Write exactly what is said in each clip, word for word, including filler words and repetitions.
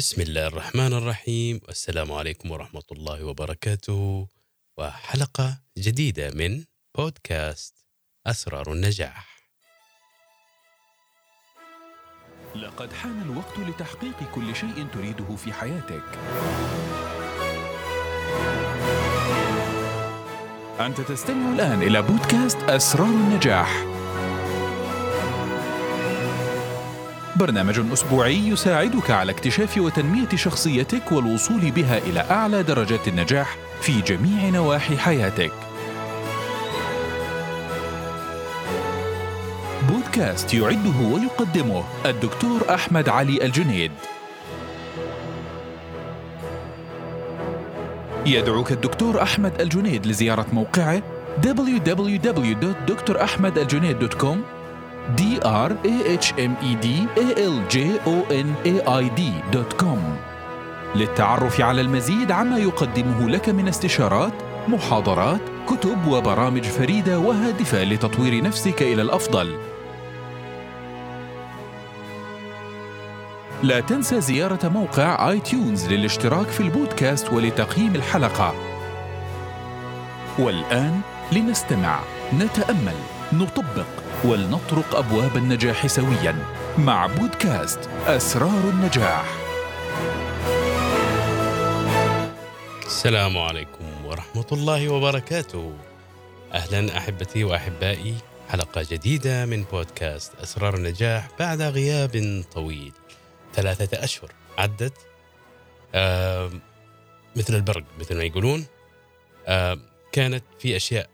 بسم الله الرحمن الرحيم، والسلام عليكم ورحمة الله وبركاته، وحلقة جديدة من بودكاست أسرار النجاح. لقد حان الوقت لتحقيق كل شيء تريده في حياتك. أنت تستمع الآن إلى بودكاست أسرار النجاح، برنامج أسبوعي يساعدك على اكتشاف وتنمية شخصيتك والوصول بها إلى أعلى درجات النجاح في جميع نواحي حياتك. بودكاست يعده ويقدمه الدكتور أحمد علي الجنيد. يدعوك الدكتور أحمد الجنيد لزيارة موقعه دبليو دبليو دبليو دوت دكتور أحمد الجنيد دوت كوم درahmedaljoneid دوت كوم للتعرف على المزيد عما يقدمه لك من استشارات، محاضرات، كتب وبرامج فريدة وهادفة لتطوير نفسك إلى الأفضل. لا تنسى زيارة موقع آي تيونز للاشتراك في البودكاست ولتقييم الحلقة. والآن لنستمع، نتأمل، نطبق ولنطرق أبواب النجاح سوياً مع بودكاست أسرار النجاح. السلام عليكم ورحمة الله وبركاته. أهلاً أحبتي وأحبائي، حلقة جديدة من بودكاست أسرار النجاح بعد غياب طويل. ثلاثة أشهر عدت آه مثل البرق، مثل ما يقولون. آه كانت في أشياء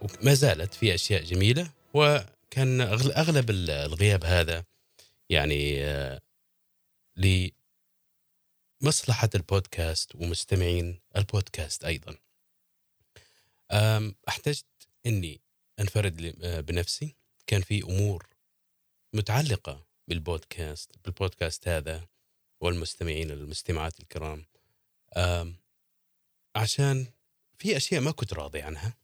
وما زالت في أشياء جميلة، وكان أغلب الغياب هذا يعني لمصلحة البودكاست ومستمعين البودكاست أيضا. احتجت أني أنفرد بنفسي. كان في أمور متعلقة بالبودكاست بالبودكاست هذا والمستمعين والمستمعات الكرام، عشان في أشياء ما كنت راضي عنها،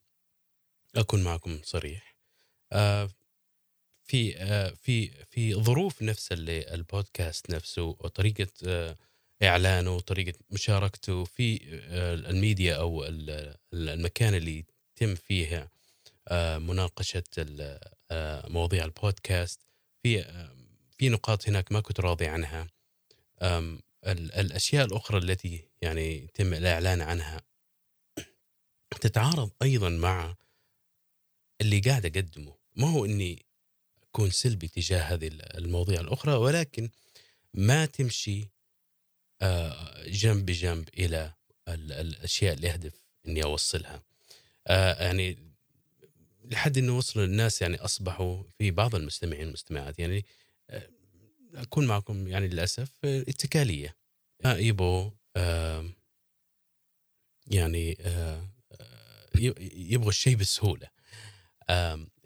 أكون معكم صريح. آه في آه في في ظروف نفس اللي البودكاست نفسه وطريقة آه إعلانه وطريقة مشاركته في آه الميديا أو المكان اللي يتم فيها آه مناقشة آه مواضيع البودكاست. في آه في نقاط هناك ما كنت راضي عنها. آه الأشياء الأخرى التي يعني يتم الإعلان عنها تتعارض أيضا مع اللي قاعد أقدمه. ما هو أني أكون سلبي تجاه هذه المواضيع الأخرى، ولكن ما تمشي جنب بجنب إلى الأشياء اللي أهدف أني أوصلها. يعني لحد أنه وصل الناس، يعني أصبحوا في بعض المستمعين والمستمعات، يعني أكون معكم يعني للأسف اتكالية، يبغوا يعني يبغوا الشيء بسهولة،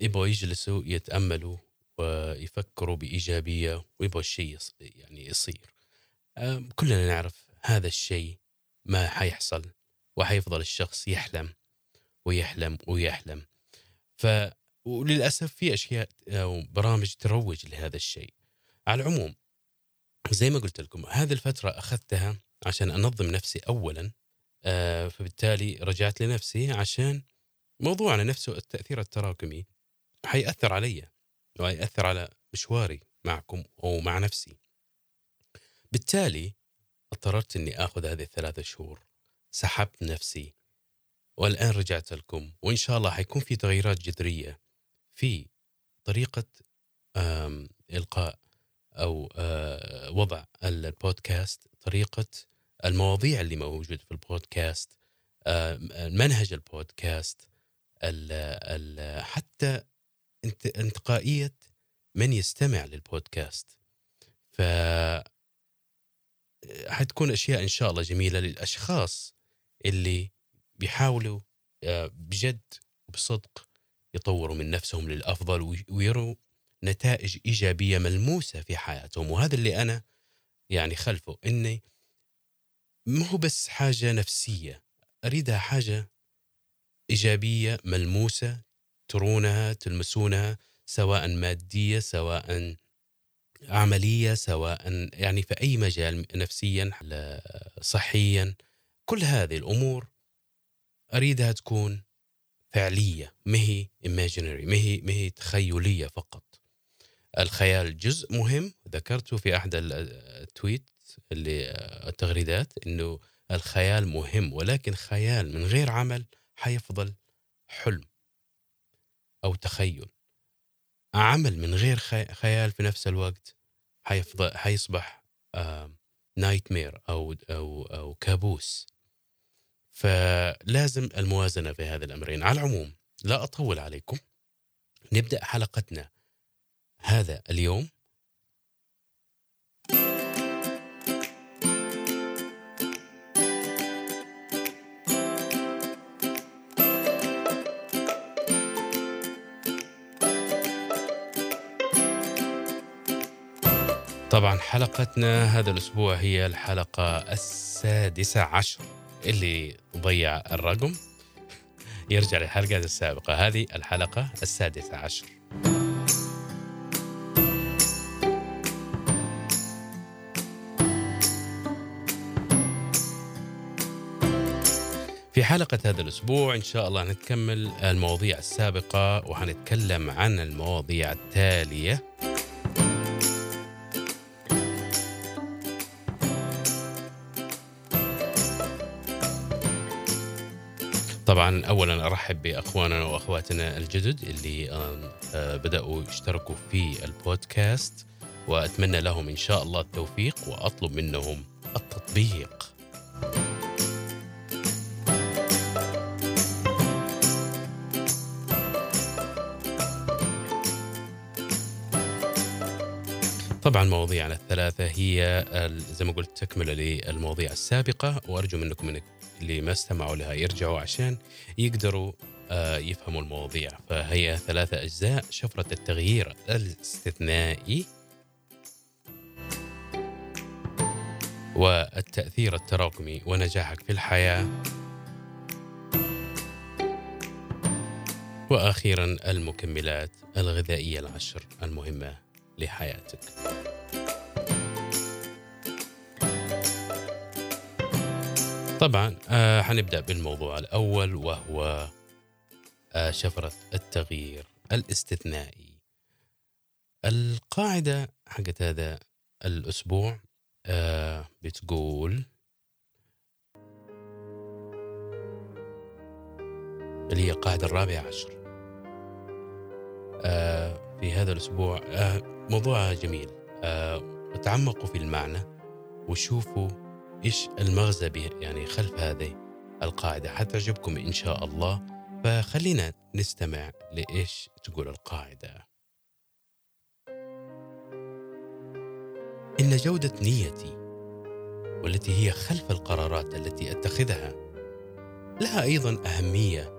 يبغوا يجلسوا يتأملوا ويفكروا بإيجابية ويبغوا الشيء يعني يصير. كلنا نعرف هذا الشيء ما حيحصل، وحيفضل الشخص يحلم ويحلم ويحلم. ف وللأسف في أشياء وبرامج تروج لهذا الشيء. على العموم زي ما قلت لكم، هذه الفترة أخذتها عشان أنظم نفسي أولا، فبالتالي رجعت لنفسي عشان موضوعنا نفسه التأثير التراكمي حيأثر علي ويأثر على مشواري معكم أو مع نفسي. بالتالي اضطررت أني أخذ هذه الثلاثة شهور، سحبت نفسي، والآن رجعت لكم، وإن شاء الله حيكون في تغييرات جذرية في طريقة إلقاء أو وضع البودكاست، طريقة المواضيع اللي موجودة في البودكاست، منهج البودكاست، ال ال حتى انتقائية من يستمع للبودكاست. ف حتكون أشياء إن شاء الله جميلة للأشخاص اللي بيحاولوا بجد وبصدق يطوروا من نفسهم للأفضل ويروا نتائج إيجابية ملموسة في حياتهم. وهذا اللي أنا يعني خلفه، إني ما هو بس حاجة نفسية، أريدها حاجة إيجابية ملموسة ترونها تلمسونها، سواء مادية سواء عملية، سواء يعني في أي مجال، نفسيا صحيا، كل هذه الأمور أريدها تكون فعلية، مهي imaginary، مهي مهي تخيلية فقط. الخيال جزء مهم، ذكرته في أحد التويت اللي التغريدات إنه الخيال مهم، ولكن خيال من غير عمل حيفضل حلم أو تخيل، عمل من غير خيال في نفس الوقت حيفضل حيصبح نايتمير أو أو أو كابوس. فلازم الموازنة في هذا الأمرين. على العموم لا أطول عليكم، نبدأ حلقتنا هذا اليوم. طبعا حلقتنا هذا الأسبوع هي الحلقة السادسة عشر، اللي ضيع الرقم يرجع للحلقة السابقة. هذه الحلقة السادسة عشر. في حلقة هذا الأسبوع إن شاء الله نتكمل المواضيع السابقة، وحنتكلم عن المواضيع التالية. طبعا أولا أرحب بأخواننا وأخواتنا الجدد اللي بدأوا يشتركوا في البودكاست، وأتمنى لهم إن شاء الله التوفيق، وأطلب منهم التطبيق. طبعا مواضيعنا الثلاثة هي زي ما قلت تكملة للمواضيع السابقة، وأرجو منكم منك اللي ما استمعوا لها يرجعوا عشان يقدروا يفهموا المواضيع. فهي ثلاثة أجزاء: شفرة التغيير الاستثنائي، والتأثير التراكمي ونجاحك في الحياة، وأخيرا المكملات الغذائية العشر المهمة لحياتك. طبعا آه حنبدأ بالموضوع الأول، وهو آه شفرة التغيير الاستثنائي. القاعدة حقت هذا الأسبوع آه بتقول اللي هي القاعدة الرابعة عشر. آه في هذا الأسبوع آه موضوعها جميل. آه تعمقوا في المعنى وشوفوا إيش المغزى به، يعني خلف هذه القاعدة، حتعجبكم إن شاء الله. فخلينا نستمع لإيش تقول القاعدة. إن جودة نيتي، والتي هي خلف القرارات التي أتخذها، لها أيضا أهمية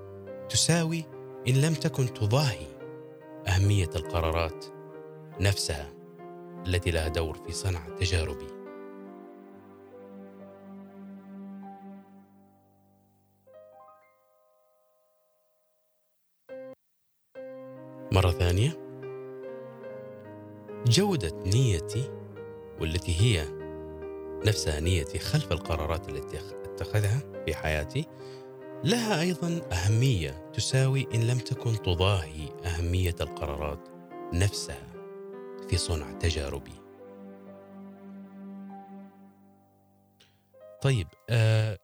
تساوي إن لم تكن تضاهي أهمية القرارات نفسها التي لها دور في صنع تجاربي. مرة ثانية، جودة نيتي والتي هي نفسها نيتي خلف القرارات التي اتخذها في حياتي لها أيضا أهمية تساوي إن لم تكن تضاهي أهمية القرارات نفسها في صنع تجاربي. طيب آه،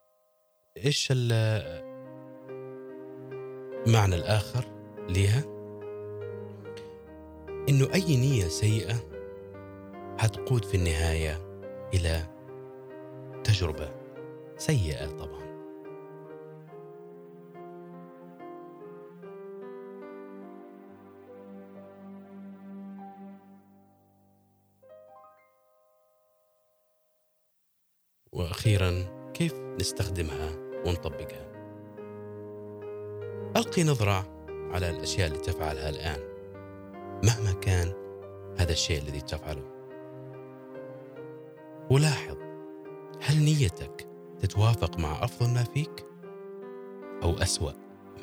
إيش المعنى الآخر لها؟ إنه أي نية سيئة هتقود في النهاية إلى تجربة سيئة طبعا. وأخيرا، كيف نستخدمها ونطبقها؟ ألقي نظرة على الأشياء اللي تفعلها الآن، مهما كان هذا الشيء الذي تفعله، ولاحظ هل نيتك تتوافق مع أفضل ما فيك أو أسوأ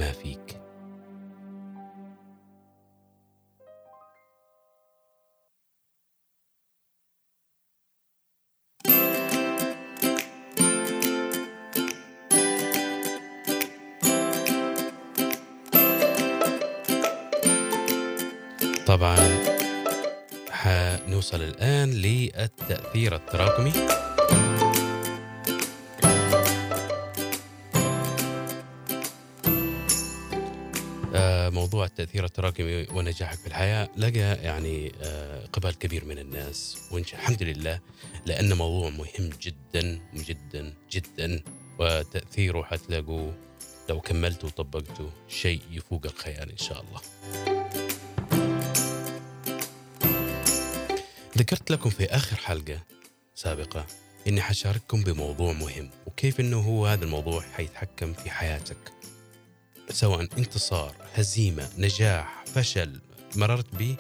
ما فيك. طبعا هنوصل الآن للتأثير التراكمي. موضوع التأثير التراكمي ونجاحك في الحياة لقى يعني قبال كبير من الناس، والحمد لله، لأنه موضوع مهم جدا جدا جدا، وتأثيره حتلاقوه لو كملته وطبقته شيء يفوق الخيال إن شاء الله. ذكرت لكم في آخر حلقة سابقة إني حشارككم بموضوع مهم، وكيف إنه هو هذا الموضوع حيتحكم في حياتك، سواء انتصار، هزيمة، نجاح، فشل. مررت به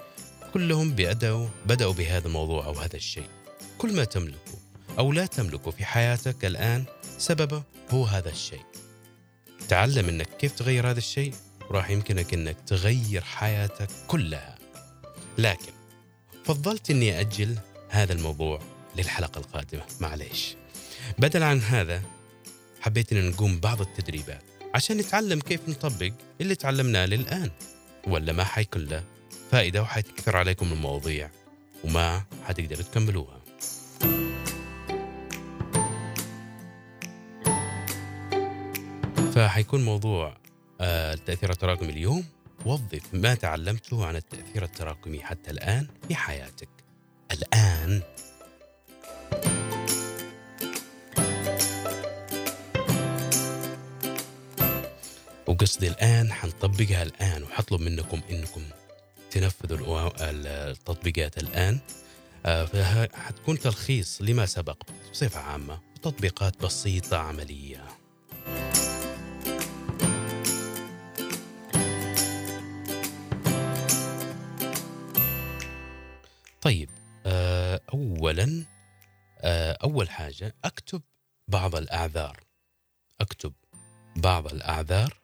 كلهم بدأوا بدأوا بهذا الموضوع أو هذا الشيء. كل ما تملكه أو لا تملكه في حياتك الآن سببه هو هذا الشيء. تعلم أنك كيف تغير هذا الشيء، وراح يمكنك أنك تغير حياتك كلها. لكن فضلت أني أجل هذا الموضوع للحلقة القادمة، معليش. بدل عن هذا حبيت أن نقوم بعض التدريبات عشان نتعلم كيف نطبق اللي تعلمناه للآن، ولا ما حيكون له فائدة وحتكثر عليكم المواضيع وما حتقدروا تكملوها. فحيكون موضوع التأثير التراكمي اليوم، وظف ما تعلمته عن التأثير التراكمي حتى الآن في حياتك الآن. قصدي الآن حنطبقها الآن، وحطلب منكم إنكم تنفذوا التطبيقات الآن. فها حتكون تلخيص لما سبق بصفة عامة، وتطبيقات بسيطة عملية. طيب، أولا أول حاجة أكتب بعض الأعذار أكتب بعض الأعذار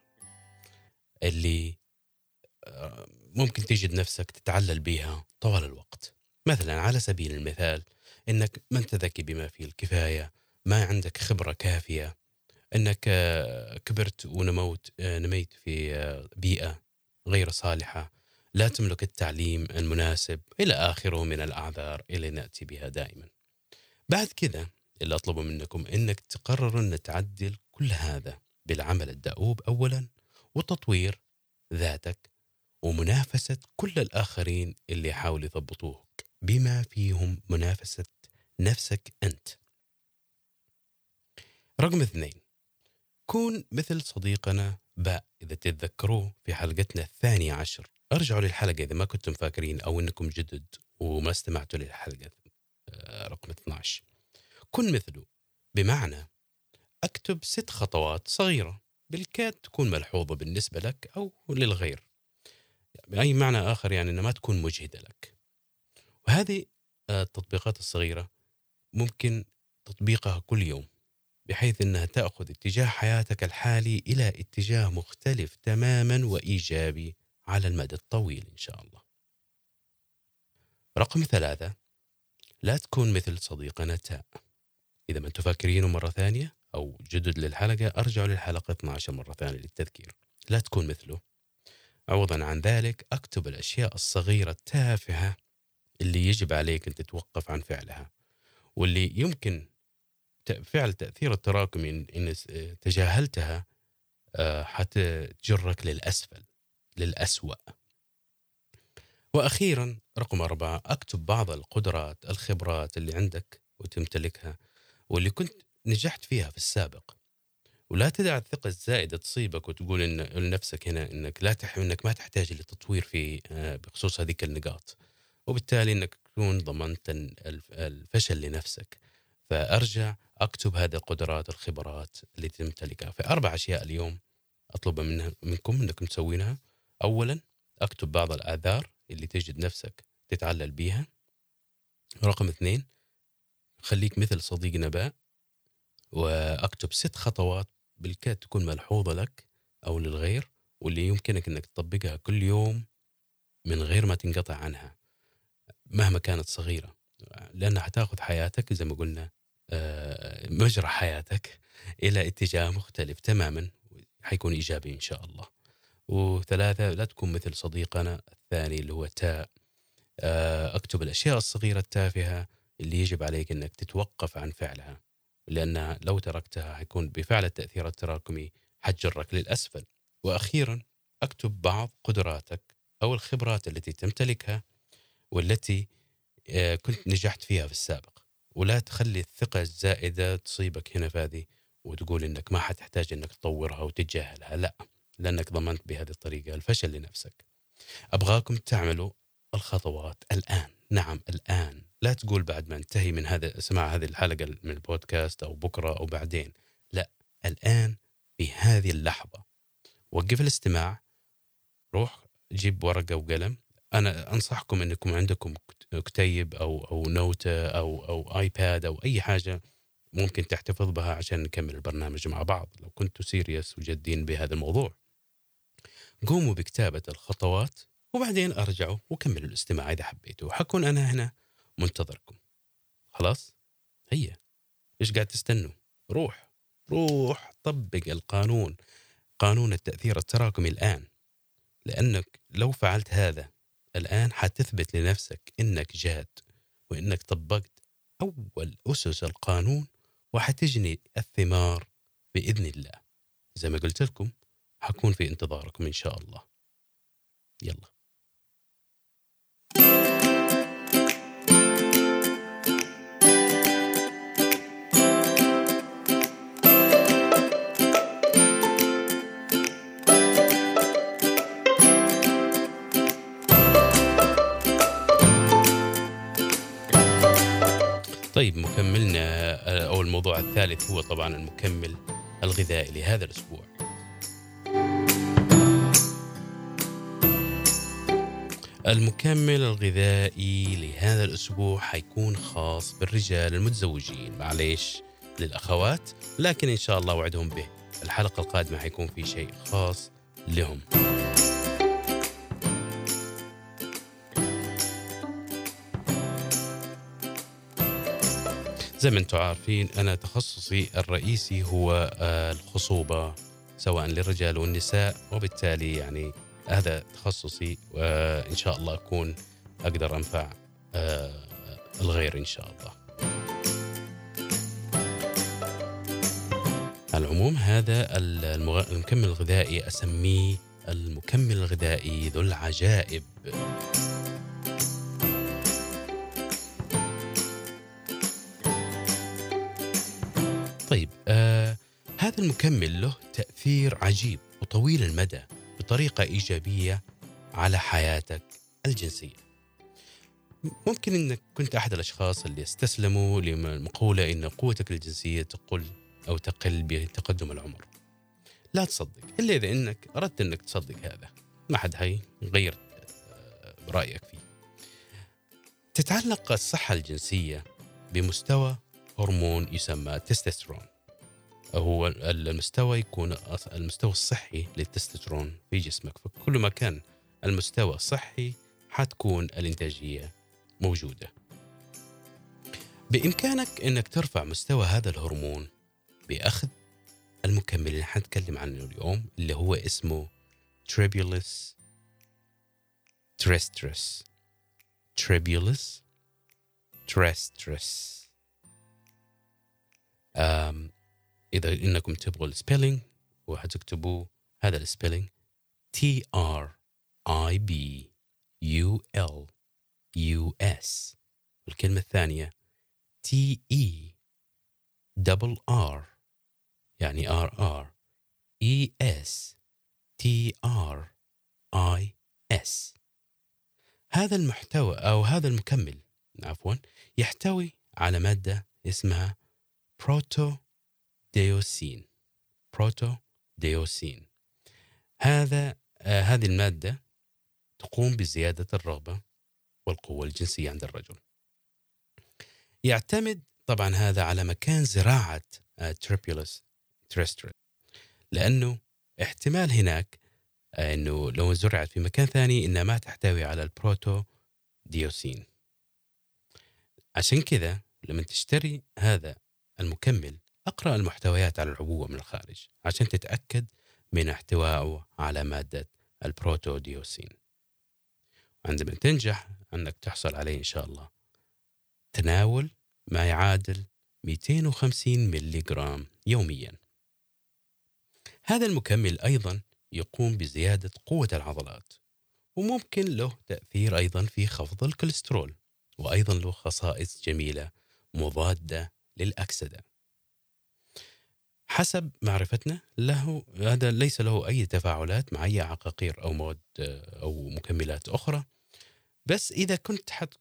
اللي ممكن تجد نفسك تتعلل بيها طوال الوقت. مثلا على سبيل المثال، انك ما انت ذكي بما فيه الكفاية، ما عندك خبرة كافية، انك كبرت ونموت نميت في بيئة غير صالحة، لا تملك التعليم المناسب، الى اخره من الاعذار اللي ناتي بها دائما. بعد كذا اللي اطلبه منكم انك تقرروا ان تعدل كل هذا بالعمل الدؤوب اولا، وتطوير ذاتك، ومنافسة كل الآخرين اللي يحاولوا يضبطوك، بما فيهم منافسة نفسك أنت. رقم اثنين، كون مثل صديقنا باء. إذا تتذكروه في حلقتنا الثانية عشر، أرجعوا للحلقة إذا ما كنتم فاكرين أو إنكم جدد وما استمعتوا للحلقة رقم اثنا عشر. كن مثله، بمعنى أكتب ست خطوات صغيرة بالكاد تكون ملحوظة بالنسبة لك أو للغير، بأي معنى آخر يعني أنها ما تكون مجهدة لك. وهذه التطبيقات الصغيرة ممكن تطبيقها كل يوم، بحيث أنها تأخذ اتجاه حياتك الحالي إلى اتجاه مختلف تماما وإيجابي على المدى الطويل إن شاء الله. رقم ثلاثة، لا تكون مثل صديقنا تاء. إذا ما أنتوا فاكرينه مرة ثانية أو جدد للحلقة، أرجعوا للحلقة اثنا عشر مرة ثانية للتذكير. لا تكون مثله. عوضا عن ذلك أكتب الأشياء الصغيرة التافهة اللي يجب عليك أن تتوقف عن فعلها، واللي يمكن فعل تأثير التراكمي إن تجاهلتها حتجرك للأسفل، للأسوأ. وأخيرا رقم أربعة، أكتب بعض القدرات، الخبرات اللي عندك وتمتلكها واللي كنت نجحت فيها في السابق. ولا تدع الثقة الزائدة تصيبك وتقول إن لنفسك هنا إنك لا تح... إنك ما تحتاج للتطوير في بخصوص هذيك النقاط، وبالتالي إنك تكون ضمنت الفشل لنفسك. فأرجع أكتب هذه القدرات، الخبرات اللي تمتلكها. فأربع أشياء اليوم أطلب منها منكم إنكم تسوينها. أولا، أكتب بعض الأعذار اللي تجد نفسك تتعلل بيها. رقم اثنين، خليك مثل صديق نباء، وأكتب ست خطوات بالكاد تكون ملحوظة لك أو للغير، واللي يمكنك أنك تطبقها كل يوم من غير ما تنقطع عنها مهما كانت صغيرة، لأنها هتاخذ حياتك زي ما قلنا، مجرى حياتك إلى اتجاه مختلف تماما، حيكون إيجابي إن شاء الله. وثلاثة لا تكون مثل صديقنا الثاني اللي هو تاء. أكتب الأشياء الصغيرة التافهة اللي يجب عليك أنك تتوقف عن فعلها، لأنها لو تركتها حيكون بفعل التأثير التراكمي حتجرك للأسفل. وأخيرا أكتب بعض قدراتك أو الخبرات التي تمتلكها والتي كنت نجحت فيها في السابق، ولا تخلي الثقة الزائدة تصيبك هنا في هذه وتقول أنك ما حتحتاج أنك تطورها وتتجاهلها، لا، لأنك ضمنت بهذه الطريقة الفشل لنفسك. أبغاكم تعملوا الخطوات الآن، نعم الآن، لا تقول بعد ما انتهي من هذا اسمع هذه الحلقة من البودكاست أو بكرة أو بعدين، لا، الآن في هذه اللحظة. وقف الاستماع، روح جيب ورقة وقلم. أنا أنصحكم أنكم عندكم كتيب أو أو نوتة أو أو آيباد أو أي حاجة ممكن تحتفظ بها عشان نكمل البرنامج مع بعض لو كنتوا سيريس وجدين بهذا الموضوع. قوموا بكتابة الخطوات وبعدين أرجعوا وكملوا الاستماع إذا حبيتوا، حكون أنا هنا منتظركم. خلاص؟ هيا، إيش قاعد تستنوا؟ روح روح طبق القانون، قانون التأثير التراكمي الآن، لأنك لو فعلت هذا الآن حتثبت لنفسك إنك جاد وإنك طبقت أول أسس القانون، وحتجني الثمار بإذن الله. زي ما قلت لكم حكون في انتظاركم إن شاء الله. يلا طيب، مكملنا أو الموضوع الثالث هو طبعا المكمل الغذائي لهذا الأسبوع. المكمل الغذائي لهذا الأسبوع حيكون خاص بالرجال المتزوجين، معليش للأخوات، لكن إن شاء الله وعدهم به الحلقة القادمة حيكون في شيء خاص لهم. زي ما انتم عارفين أنا تخصصي الرئيسي هو الخصوبة سواء للرجال والنساء، وبالتالي يعني هذا تخصصي، وإن شاء الله أكون أقدر أنفع الغير إن شاء الله. على العموم هذا المكمل الغذائي أسميه المكمل الغذائي ذو العجائب. طيب، آه هذا المكمل له تأثير عجيب وطويل المدى بطريقة إيجابية على حياتك الجنسية. ممكن أنك كنت أحد الأشخاص اللي استسلموا لمقولة أن قوتك الجنسية تقل أو تقل بتقدم العمر. لا تصدق إلا إذا أنك أردت أنك تصدق هذا، ما حد هاي غير رأيك فيه. تتعلق الصحة الجنسية بمستوى هرمون يسمى تستوستيرون، هو المستوى يكون المستوى الصحي للتستوستيرون في جسمك، فكل ما كان المستوى صحي حتكون الإنتاجية موجودة. بإمكانك أنك ترفع مستوى هذا الهرمون بأخذ المكمل اللي حنتكلم عنه اليوم اللي هو اسمه تريبولوس تيريستريس. تريبولوس تيريستريس. أم إذا إنكم تبغوا السبيلينج وحتكتبوا هذا السبيلينج تي آر آي بي يو إل يو إس، والكلمة الثانية تي إي آر آر، يعني آر آر إي إس تي آر آي إس. هذا المحتوى أو هذا المكمل عفوا يحتوي على مادة اسمها بروتو ديوسين. بروتو ديوسين هذا آه هذه المادة تقوم بزيادة الرغبة والقوة الجنسية عند الرجل. يعتمد طبعا هذا على مكان زراعة آه تريبولوس تيريستريس، لأنه احتمال هناك آه أنه لو زرعت في مكان ثاني إنها ما تحتوي على البروتو ديوسين. عشان كذا لما تشتري هذا المكمل أقرأ المحتويات على العبوة من الخارج عشان تتأكد من احتوائه على مادة البروتو ديوسين. عندما تنجح أنك تحصل عليه إن شاء الله تناول ما يعادل مئتين وخمسين ملي جرام يوميا. هذا المكمل أيضا يقوم بزيادة قوة العضلات، وممكن له تأثير أيضا في خفض الكوليسترول، وأيضا له خصائص جميلة مضادة للأكسدة. حسب معرفتنا له هذا ليس له أي تفاعلات مع أي عقاقير أو مواد أو مكملات أخرى، بس إذا كنت حت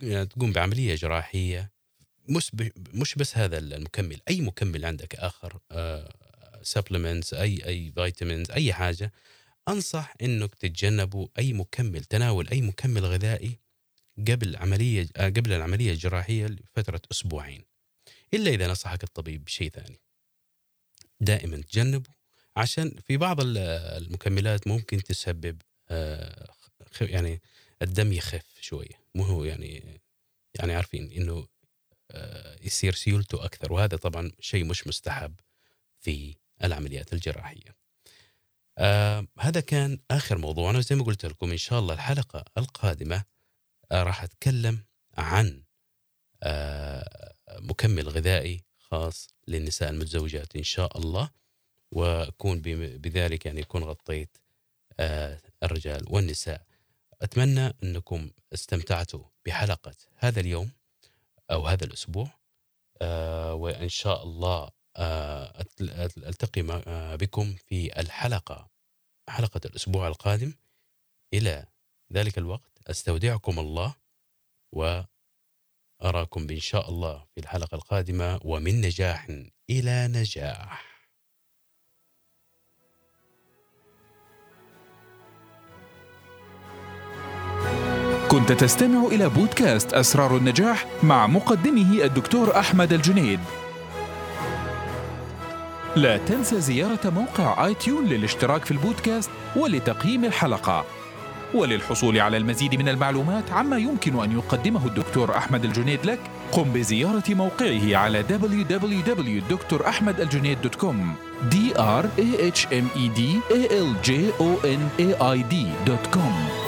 يعني تقوم بعملية جراحية مش بس هذا المكمل، أي مكمل عندك آخر سبلمنتس أي أي فيتامينز أي حاجة، أنصح أنك تتجنبوا أي مكمل، تناول أي مكمل غذائي قبل عملية قبل العملية الجراحية لفترة أسبوعين، إلا إذا نصحك الطبيب بشيء ثاني. دائما تجنبوا، عشان في بعض المكملات ممكن تسبب يعني الدم يخف شوية، مو هو يعني يعني عارفين إنه يصير سيولته أكثر، وهذا طبعا شيء مش مستحب في العمليات الجراحية. آه هذا كان آخر موضوعنا، وزي ما قلت لكم إن شاء الله الحلقة القادمة آه راح أتكلم عن آه مكمل غذائي خاص للنساء المتزوجات إن شاء الله، وأكون بذلك يعني يكون غطيت آه الرجال والنساء. أتمنى أنكم استمتعتوا بحلقة هذا اليوم أو هذا الأسبوع، آه وإن شاء الله ألتقي بكم في الحلقة حلقة الأسبوع القادم. إلى ذلك الوقت أستودعكم الله، وأراكم إن شاء الله في الحلقة القادمة، ومن نجاح إلى نجاح. كنت تستمع إلى بودكاست أسرار النجاح مع مقدمه الدكتور أحمد الجنيد. لا تنسى زيارة موقع آي تيون للاشتراك في البودكاست ولتقييم الحلقة. وللحصول على المزيد من المعلومات عما يمكن أن يقدمه الدكتور أحمد الجنيد لك، قم بزيارة موقعه على دبليو دبليو دبليو دوت دكتور أحمد الجنيد دوت كوم درهمدالجونيد دوت كوم